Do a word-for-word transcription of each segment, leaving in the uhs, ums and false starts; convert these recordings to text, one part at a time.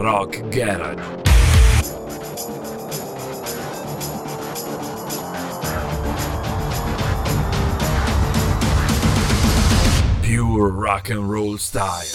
Rock Garage. Pure rock and roll style.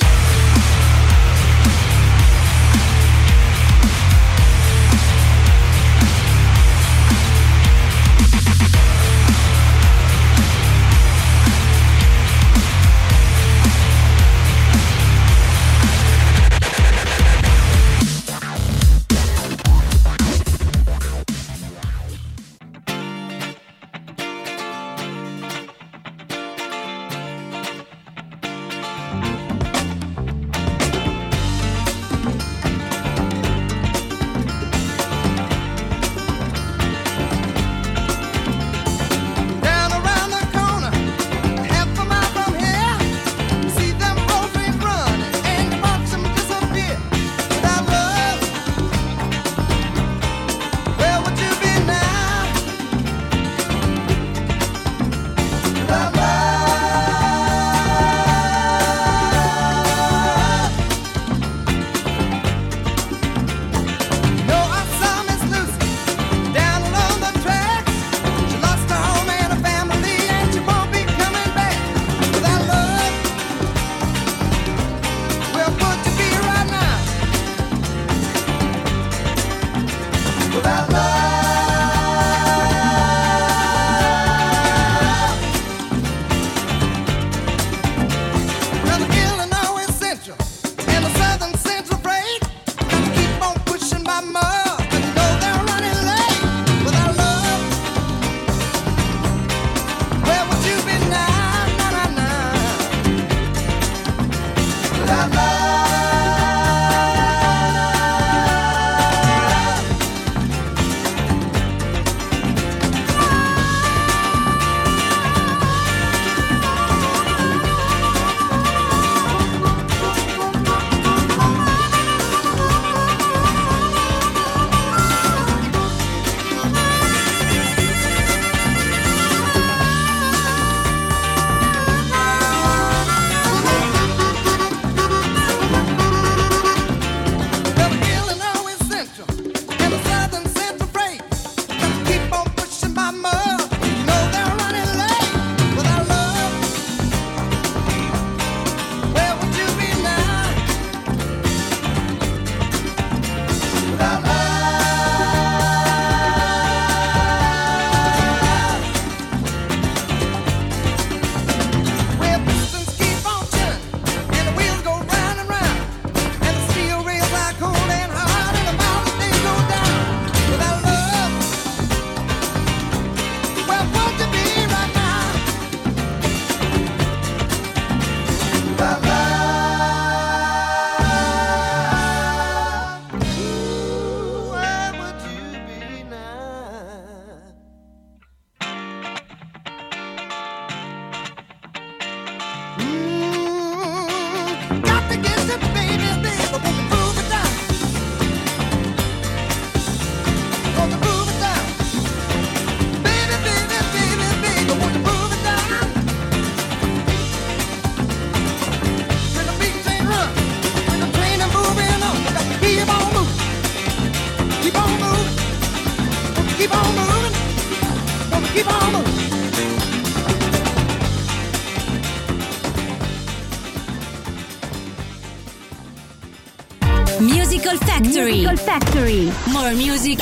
Musical Factory. Musical Factory. More music,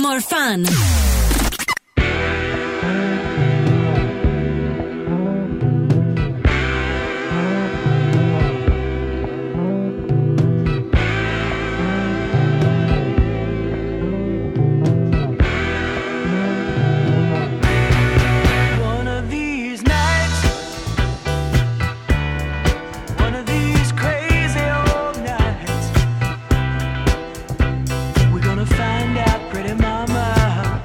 more fun. Find out pretty mama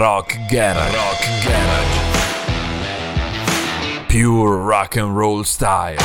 Rock Garage. Rock Garage. Pure rock and roll style.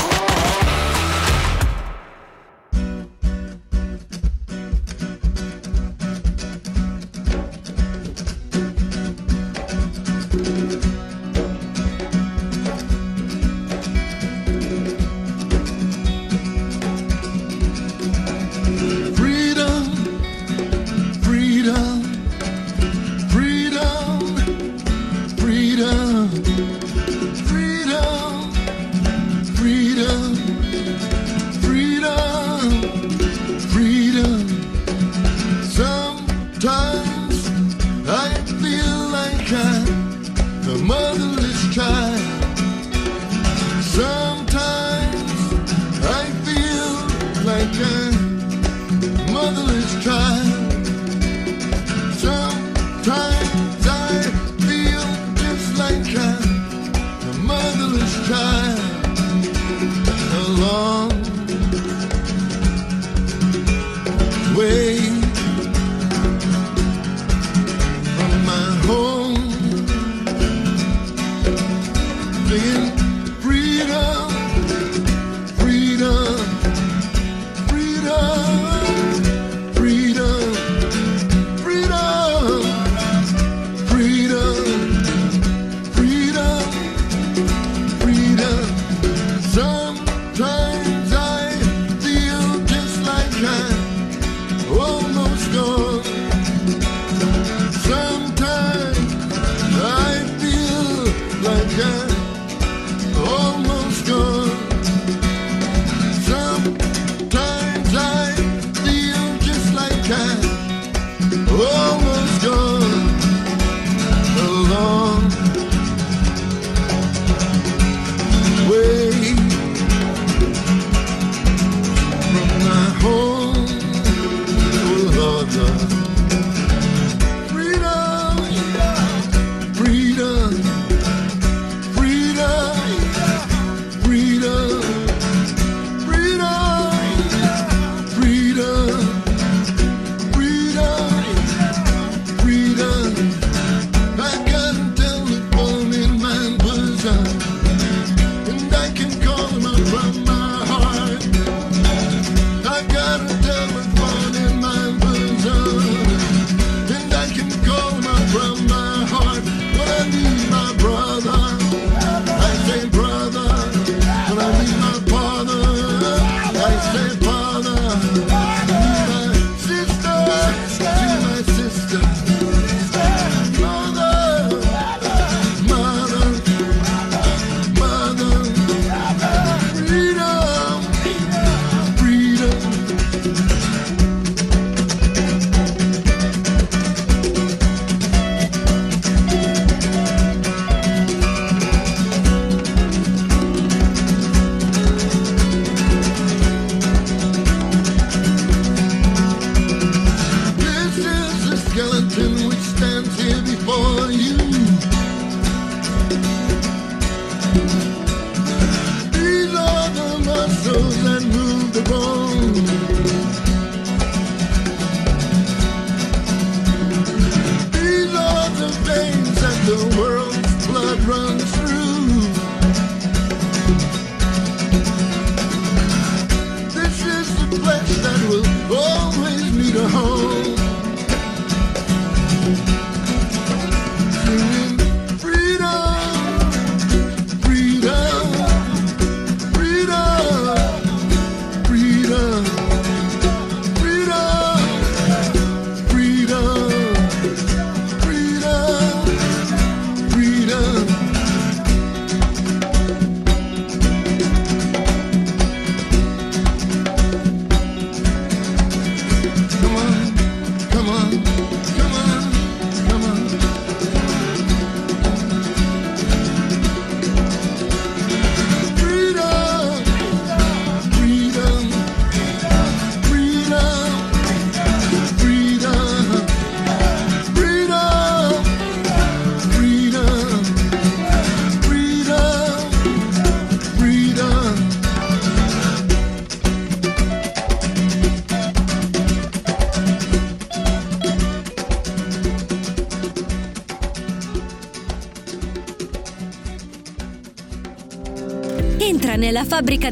Entra nella fabbrica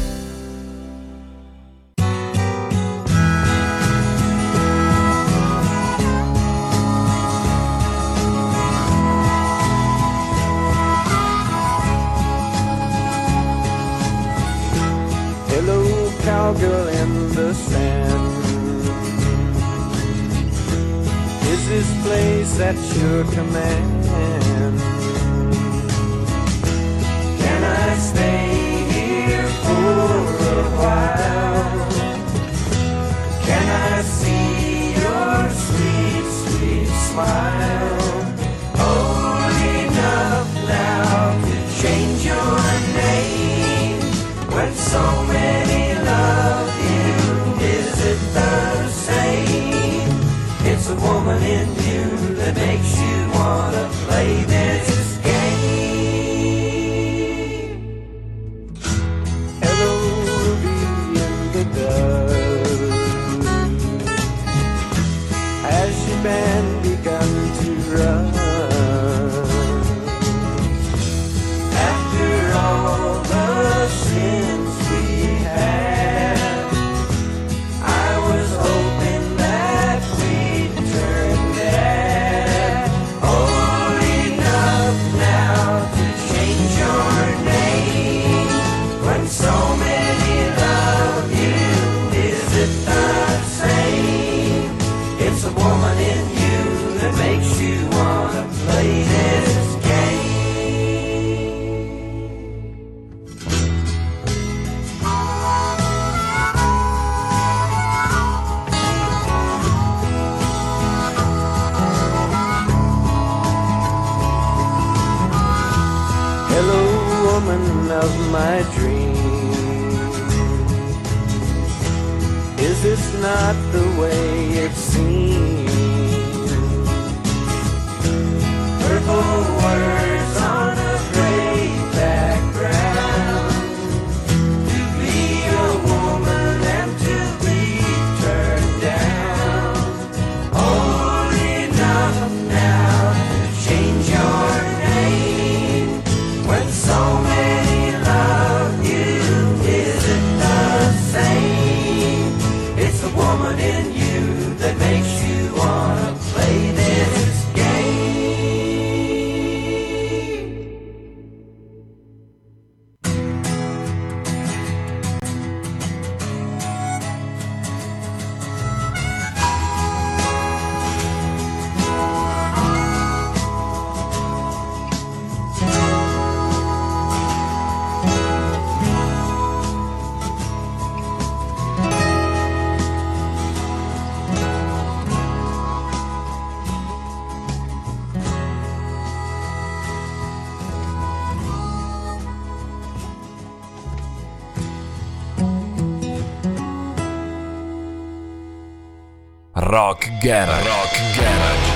Cowgirl in the sand, is this place at your command? Can I stay here for a while? Can I see your sweet, sweet smile? Old enough now to change your name when so many love you, is it the same? It's a woman in you that makes you wanna play this game. Hello, ruby in the dust. Has she been begun to run? After all the sins we had, of my dream, is this not the way it seems? Purple words on a gray background, to be a woman and to be turned down, old enough now to change your name when so many woman in you that makes you wanna play this game. Rock Garage, Rock Garage,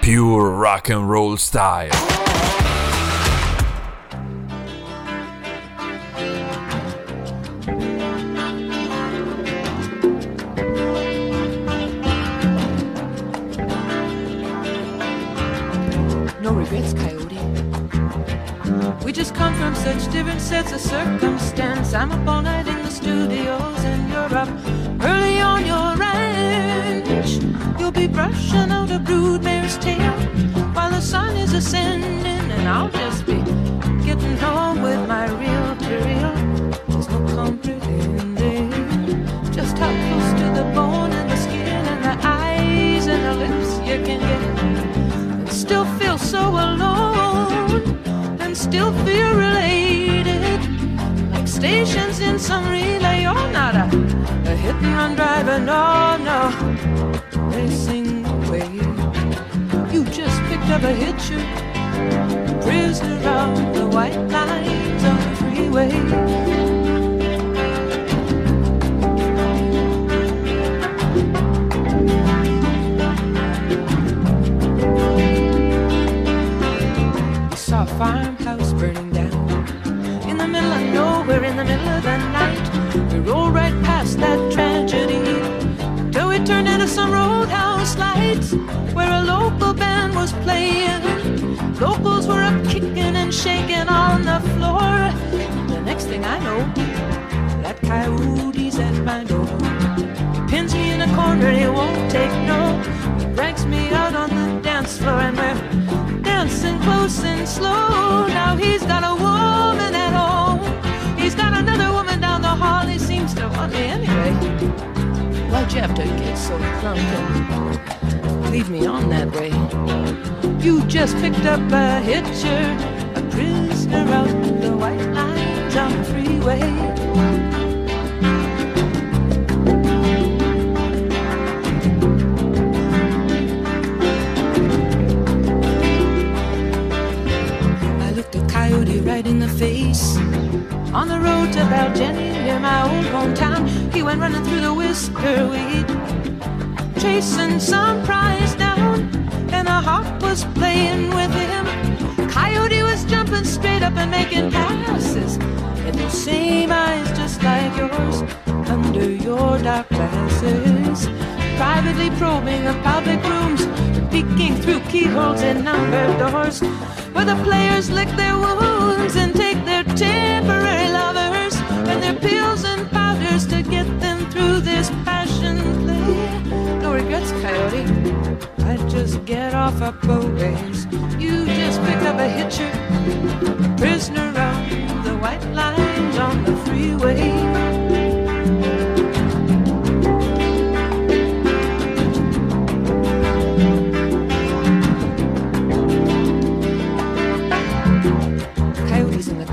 pure rock and roll style. No regrets, Coyote. We just come from such different sets of circumstance. I'm up all night in the studios and you're up early on your ranch. You'll be brushing out a broodmare's tail while the sun is ascending, and I'll just be getting home with my reel-to-reel. There's no comprehending just how close to the bone and the skin and the eyes and the lips you can get, and still feel so alone and still feel related. Like stations in some relay, you're not a a hit and run driver, no, no, racing away. You just picked up a hitcher, frizzed around the white lines on the freeway. we're in the middle of the night. We roll right past that tragedy till we turn into some roadhouse lights where a local band was playing. Locals were up kicking and shaking on the floor. The next thing I know, that coyote's at my door. He pins me in a corner, he won't take no. He drags me out on the dance floor and we're dancing close and slow. Now he's got a woman at home. He's got another woman down the hall. He seems to want me anyway. Why'd you have to get so drunk and leave me on that way? You just picked up a hitcher, a prisoner out the white lines on the freeway. Right in the face. On the road to Belgium, near my old hometown, he went running through the whisker weed, chasing some prize down, and a hawk was playing with him. Coyote was jumping straight up and making passes, and those same eyes just like yours, under your dark glasses, privately probing the public rooms, peeking through keyholes and numbered doors, where the players lick their wounds and take their temporary lovers and their pills and powders to get them through this passion play. No regrets, Coyote. I just get off a bogus. You just picked up a hitcher, a prisoner on the white lines on the freeway.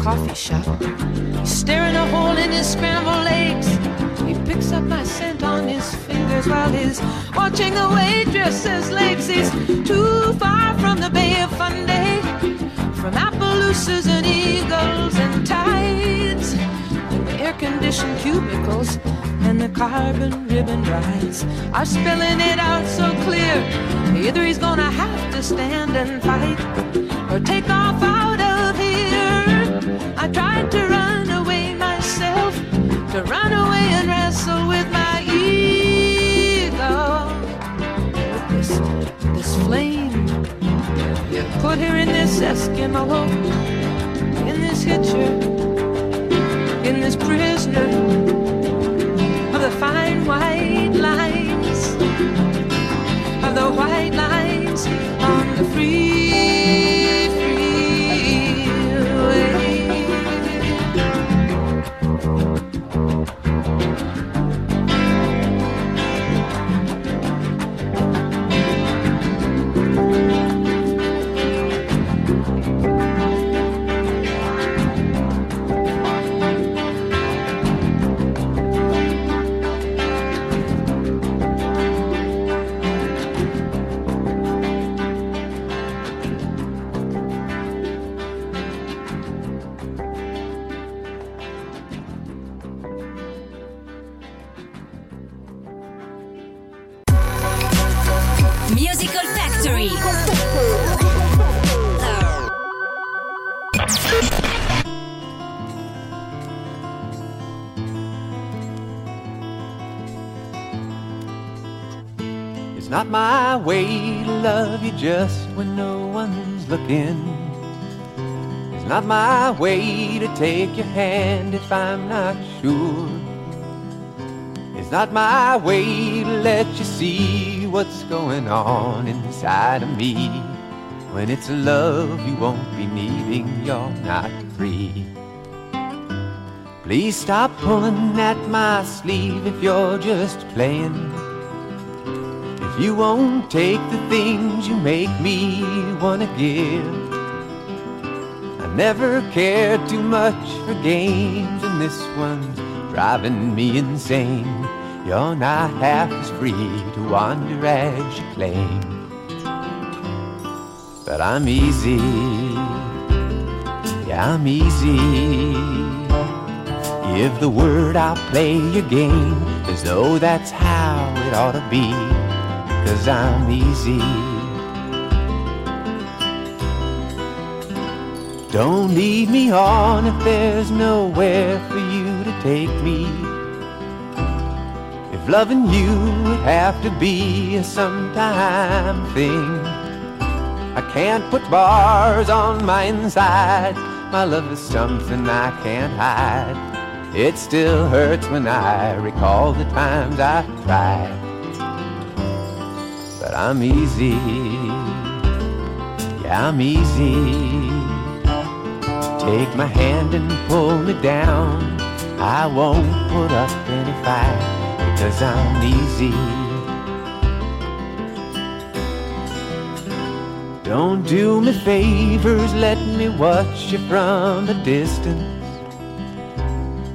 Coffee shop. He's staring a hole in his scrambled eggs. He picks up my scent on his fingers while he's watching the waitress's legs. He's too far from the Bay of Fundy, from Appaloosas and Eagles and tides, and the air-conditioned cubicles and the carbon ribbon rides are spilling it out so clear. Either he's gonna have to stand and fight or take off out of here. I tried to run away myself, to run away and wrestle with my ego. This, this flame, you put her in this Eskimo, in this hitcher, in this prisoner of the fine white lines, of the white lines on the free, free way. Not my way to love you just when no one's looking. It's not my way to take your hand if I'm not sure. It's not my way to let you see what's going on inside of me. When it's a love you won't be needing, you're not free. Please stop pulling at my sleeve if you're just playing. You won't take the things you make me wanna give. I never cared too much for games, and this one's driving me insane. You're not half as free to wander as you claim. But I'm easy, yeah, I'm easy. Give the word, I'll play your game as though that's how it ought to be. 'Cause I'm easy. Don't lead me on if there's nowhere for you to take me. If loving you would have to be a sometime thing, I can't put bars on my inside. My love is something I can't hide. It still hurts when I recall the times I've tried. But I'm easy, yeah, I'm easy. Take my hand and pull me down. I won't put up any fight because I'm easy. Don't do me favors, let me watch you from a distance.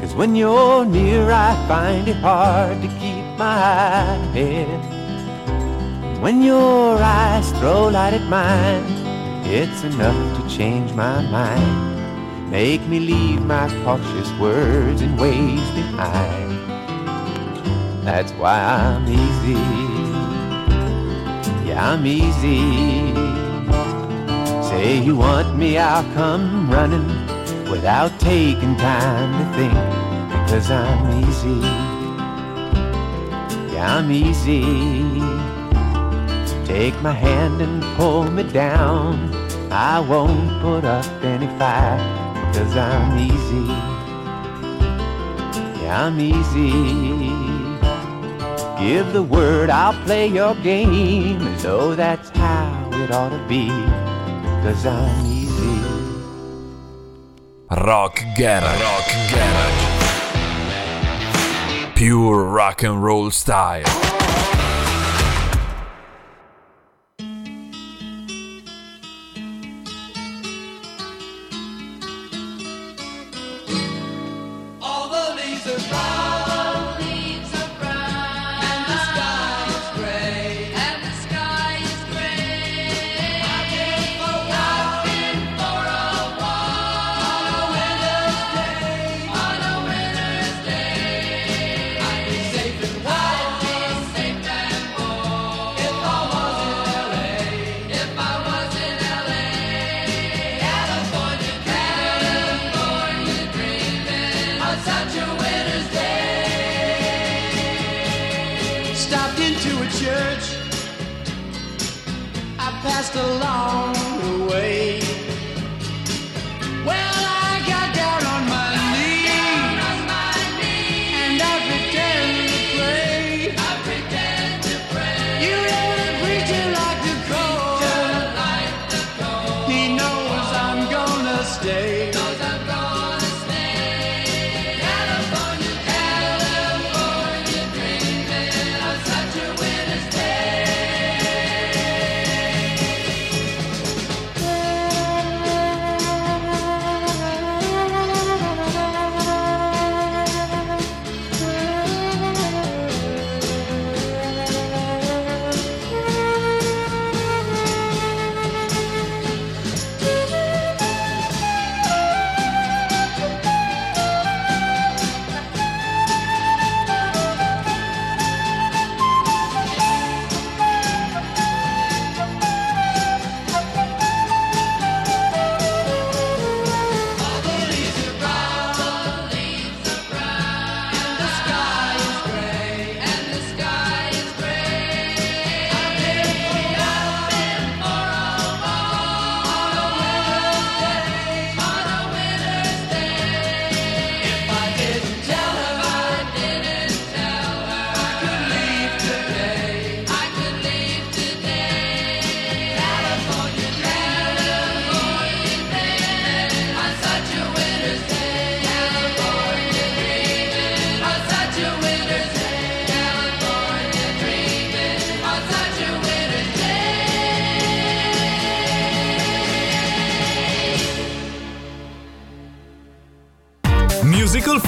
'Cause when you're near I find it hard to keep my head. When your eyes throw light at mine, it's enough to change my mind. Make me leave my cautious words and ways behind. That's why I'm easy, yeah, I'm easy. Say you want me, I'll come running without taking time to think, because I'm easy, yeah, I'm easy. Take my hand and pull me down. I won't put up any fight, 'cause I'm easy, yeah, I'm easy. Give the word, I'll play your game as though that's how it ought to be, 'cause I'm easy. Rock Garage, Rock Garage, pure rock and roll style.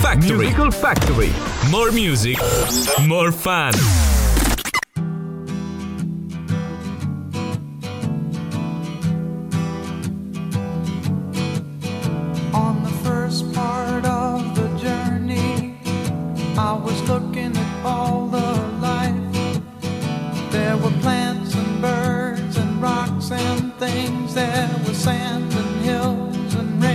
Factory. Musical Factory. More music, more fun. On the first part of the journey, I was looking at all the life. There were plants and birds and rocks and things. There was sand and hills and rivers.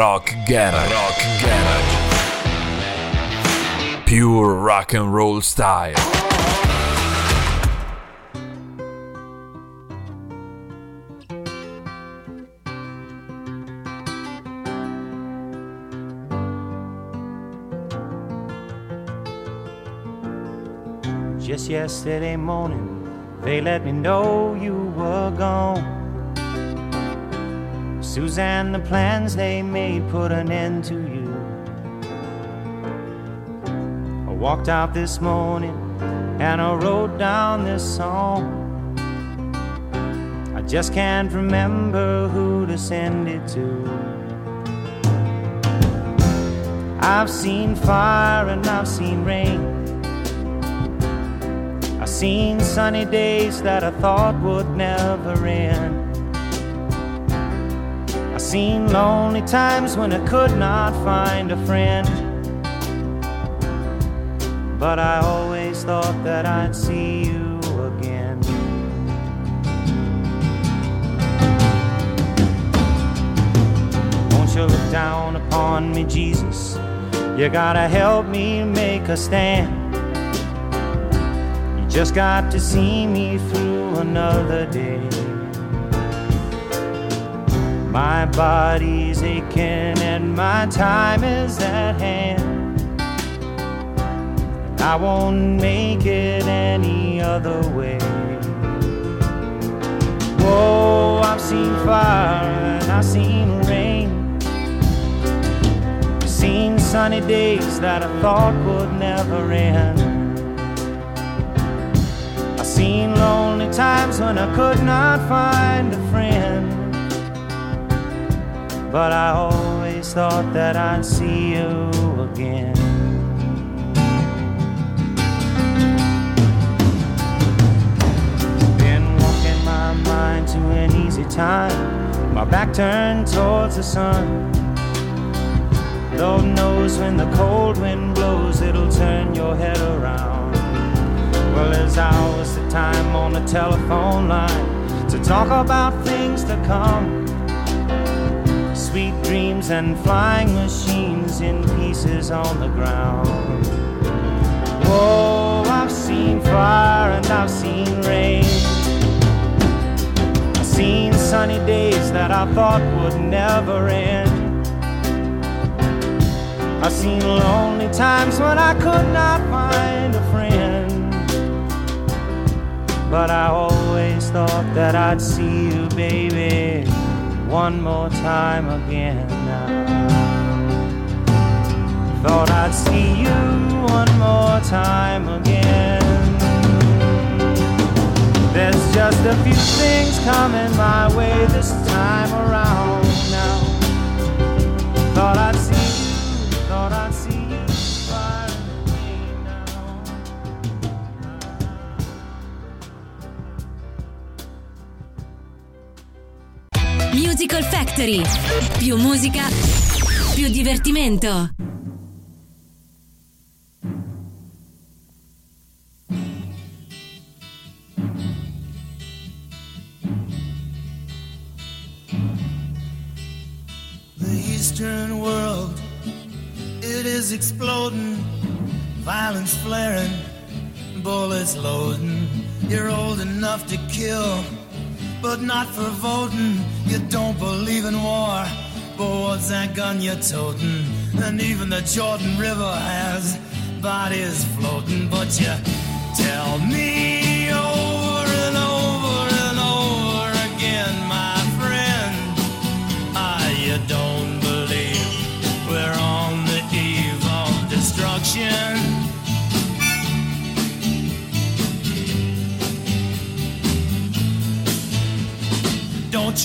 Rock Garage. Rock Garage. Pure rock and roll style. Just yesterday morning, they let me know you were gone. Suzanne, the plans they made put an end to you. I walked out this morning and I wrote down this song. I just can't remember who to send it to. I've seen fire and I've seen rain. I've seen sunny days that I thought would never end. I've seen lonely times when I could not find a friend. But I always thought that I'd see you again. Won't you look down upon me, Jesus? You gotta help me make a stand. Just got to see me through another day. My body's aching and my time is at hand. I won't make it any other way. Whoa, I've seen fire and I've seen rain. I've seen sunny days that I thought would never end. I've seen lonely times when I could not find a friend. But I always thought that I'd see you again. Been walking my mind to an easy time, my back turned towards the sun. Lord knows when the cold wind blows, it'll turn your head around. Well, there's hours of time on the telephone line to talk about things to come. Sweet dreams and flying machines in pieces on the ground. Oh, I've seen fire and I've seen rain. I've seen sunny days that I thought would never end. I've seen lonely times when I could not find a friend. But I always thought that I'd see you, baby, one more time again now. Thought I'd see you one more time again. There's just a few things coming my way this time around now. Thought I'd see you, thought I'd see you. Musical Factory. Più musica, più divertimento. The Eastern world, it is exploding, violence flaring, bullets loading. You're old enough to kill, but not for voting. You don't believe in war, but what's that gun you're toting? And even the Jordan River has bodies floating. But you tell me over and over and over again, my friend, ah, you don't believe we're on the eve of destruction. Don't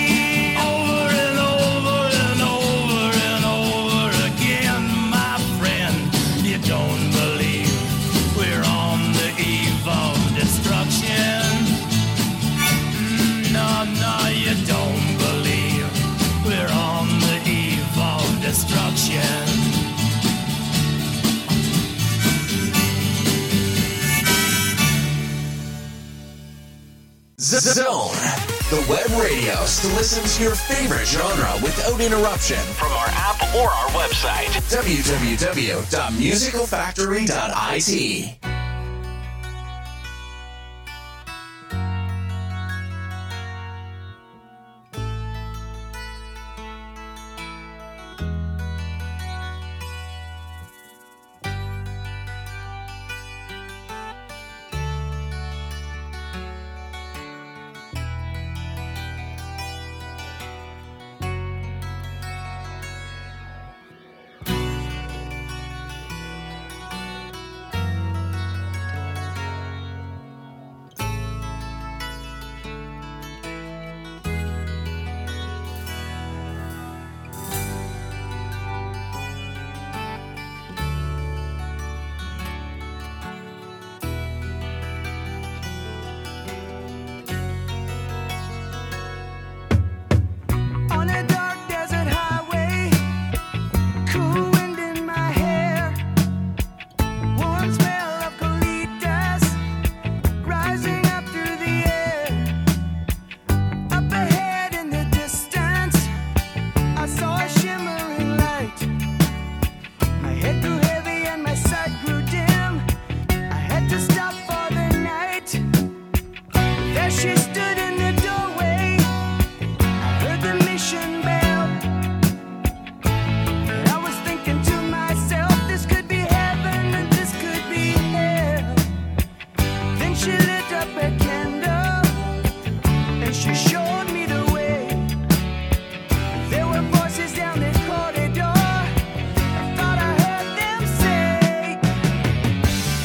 Zone, the web radios to listen to your favorite genre without interruption from our app or our website, w w w dot musical factory dot i t.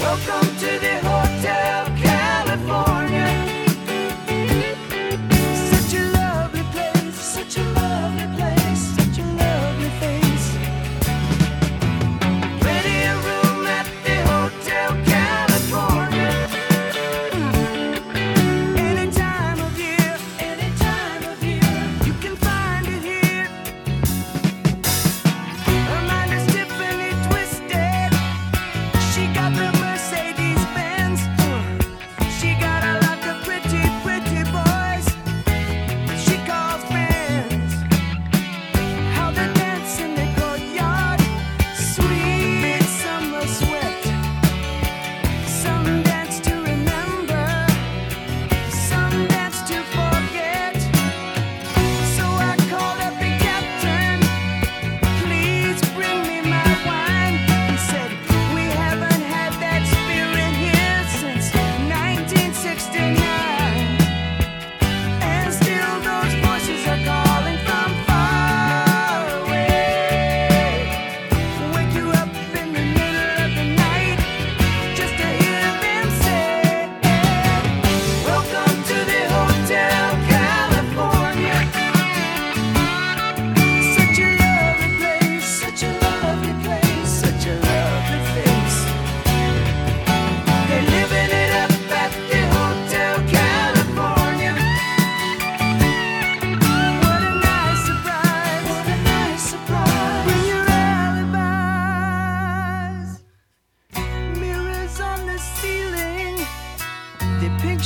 Welcome to the Hotel California. and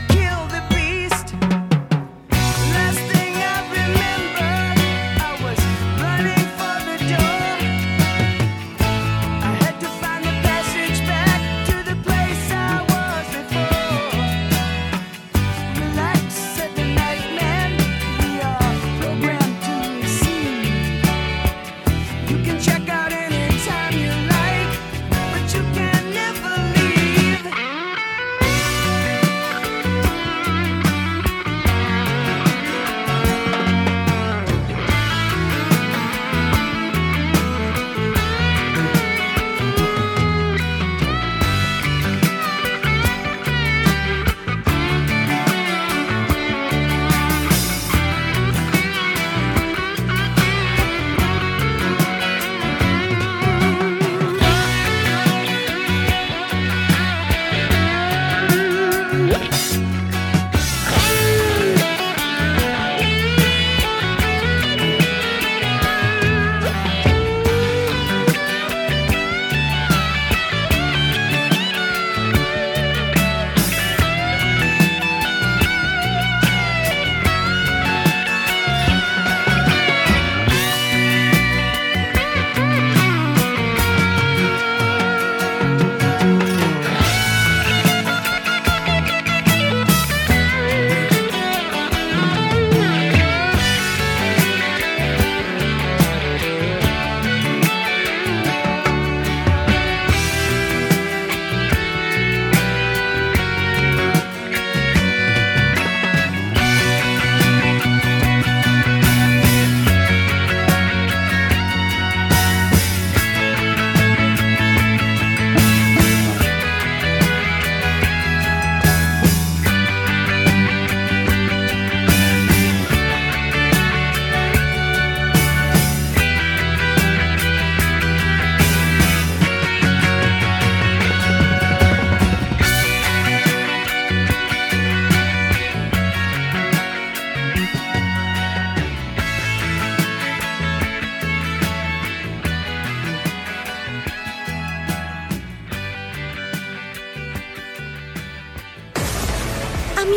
kill the beast. Last thing I remember, I was running for the door. I had to find a passage back to the place I was before. Relax, said the night man, we are programmed to receive. You can check out anytime you like, but you can never leave.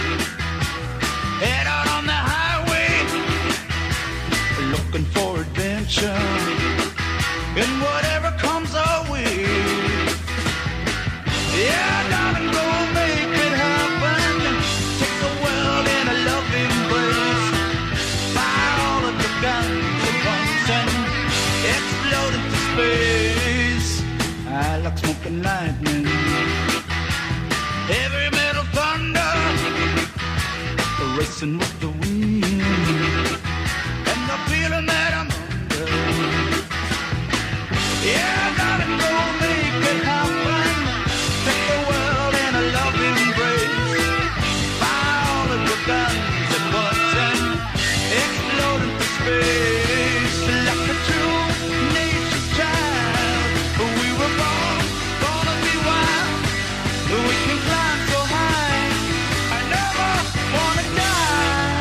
We can climb so high, I never wanna die.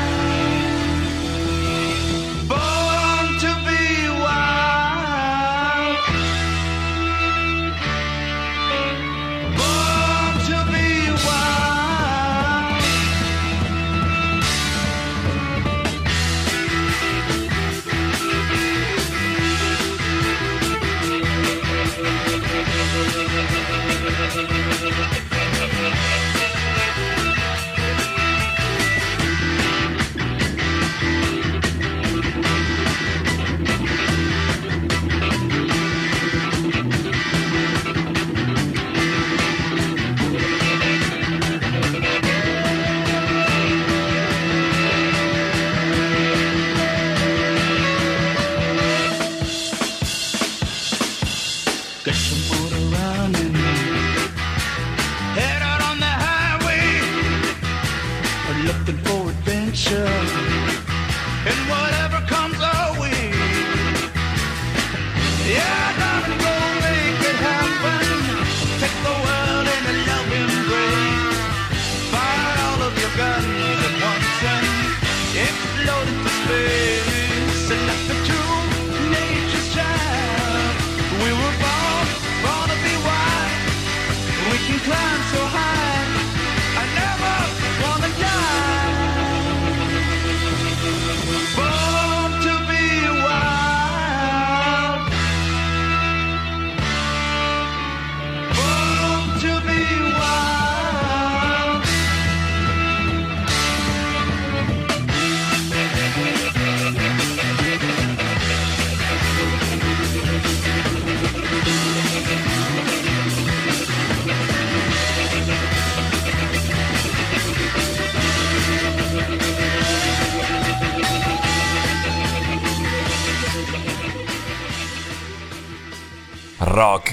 looking for adventure, and whatever comes our way. Yeah, darling, go make it happen. Take the world in a loving embrace. Fire all of your guns at once and explode into space. And that's the true nature's child. We were born, born to be wild. We can climb so high. Rock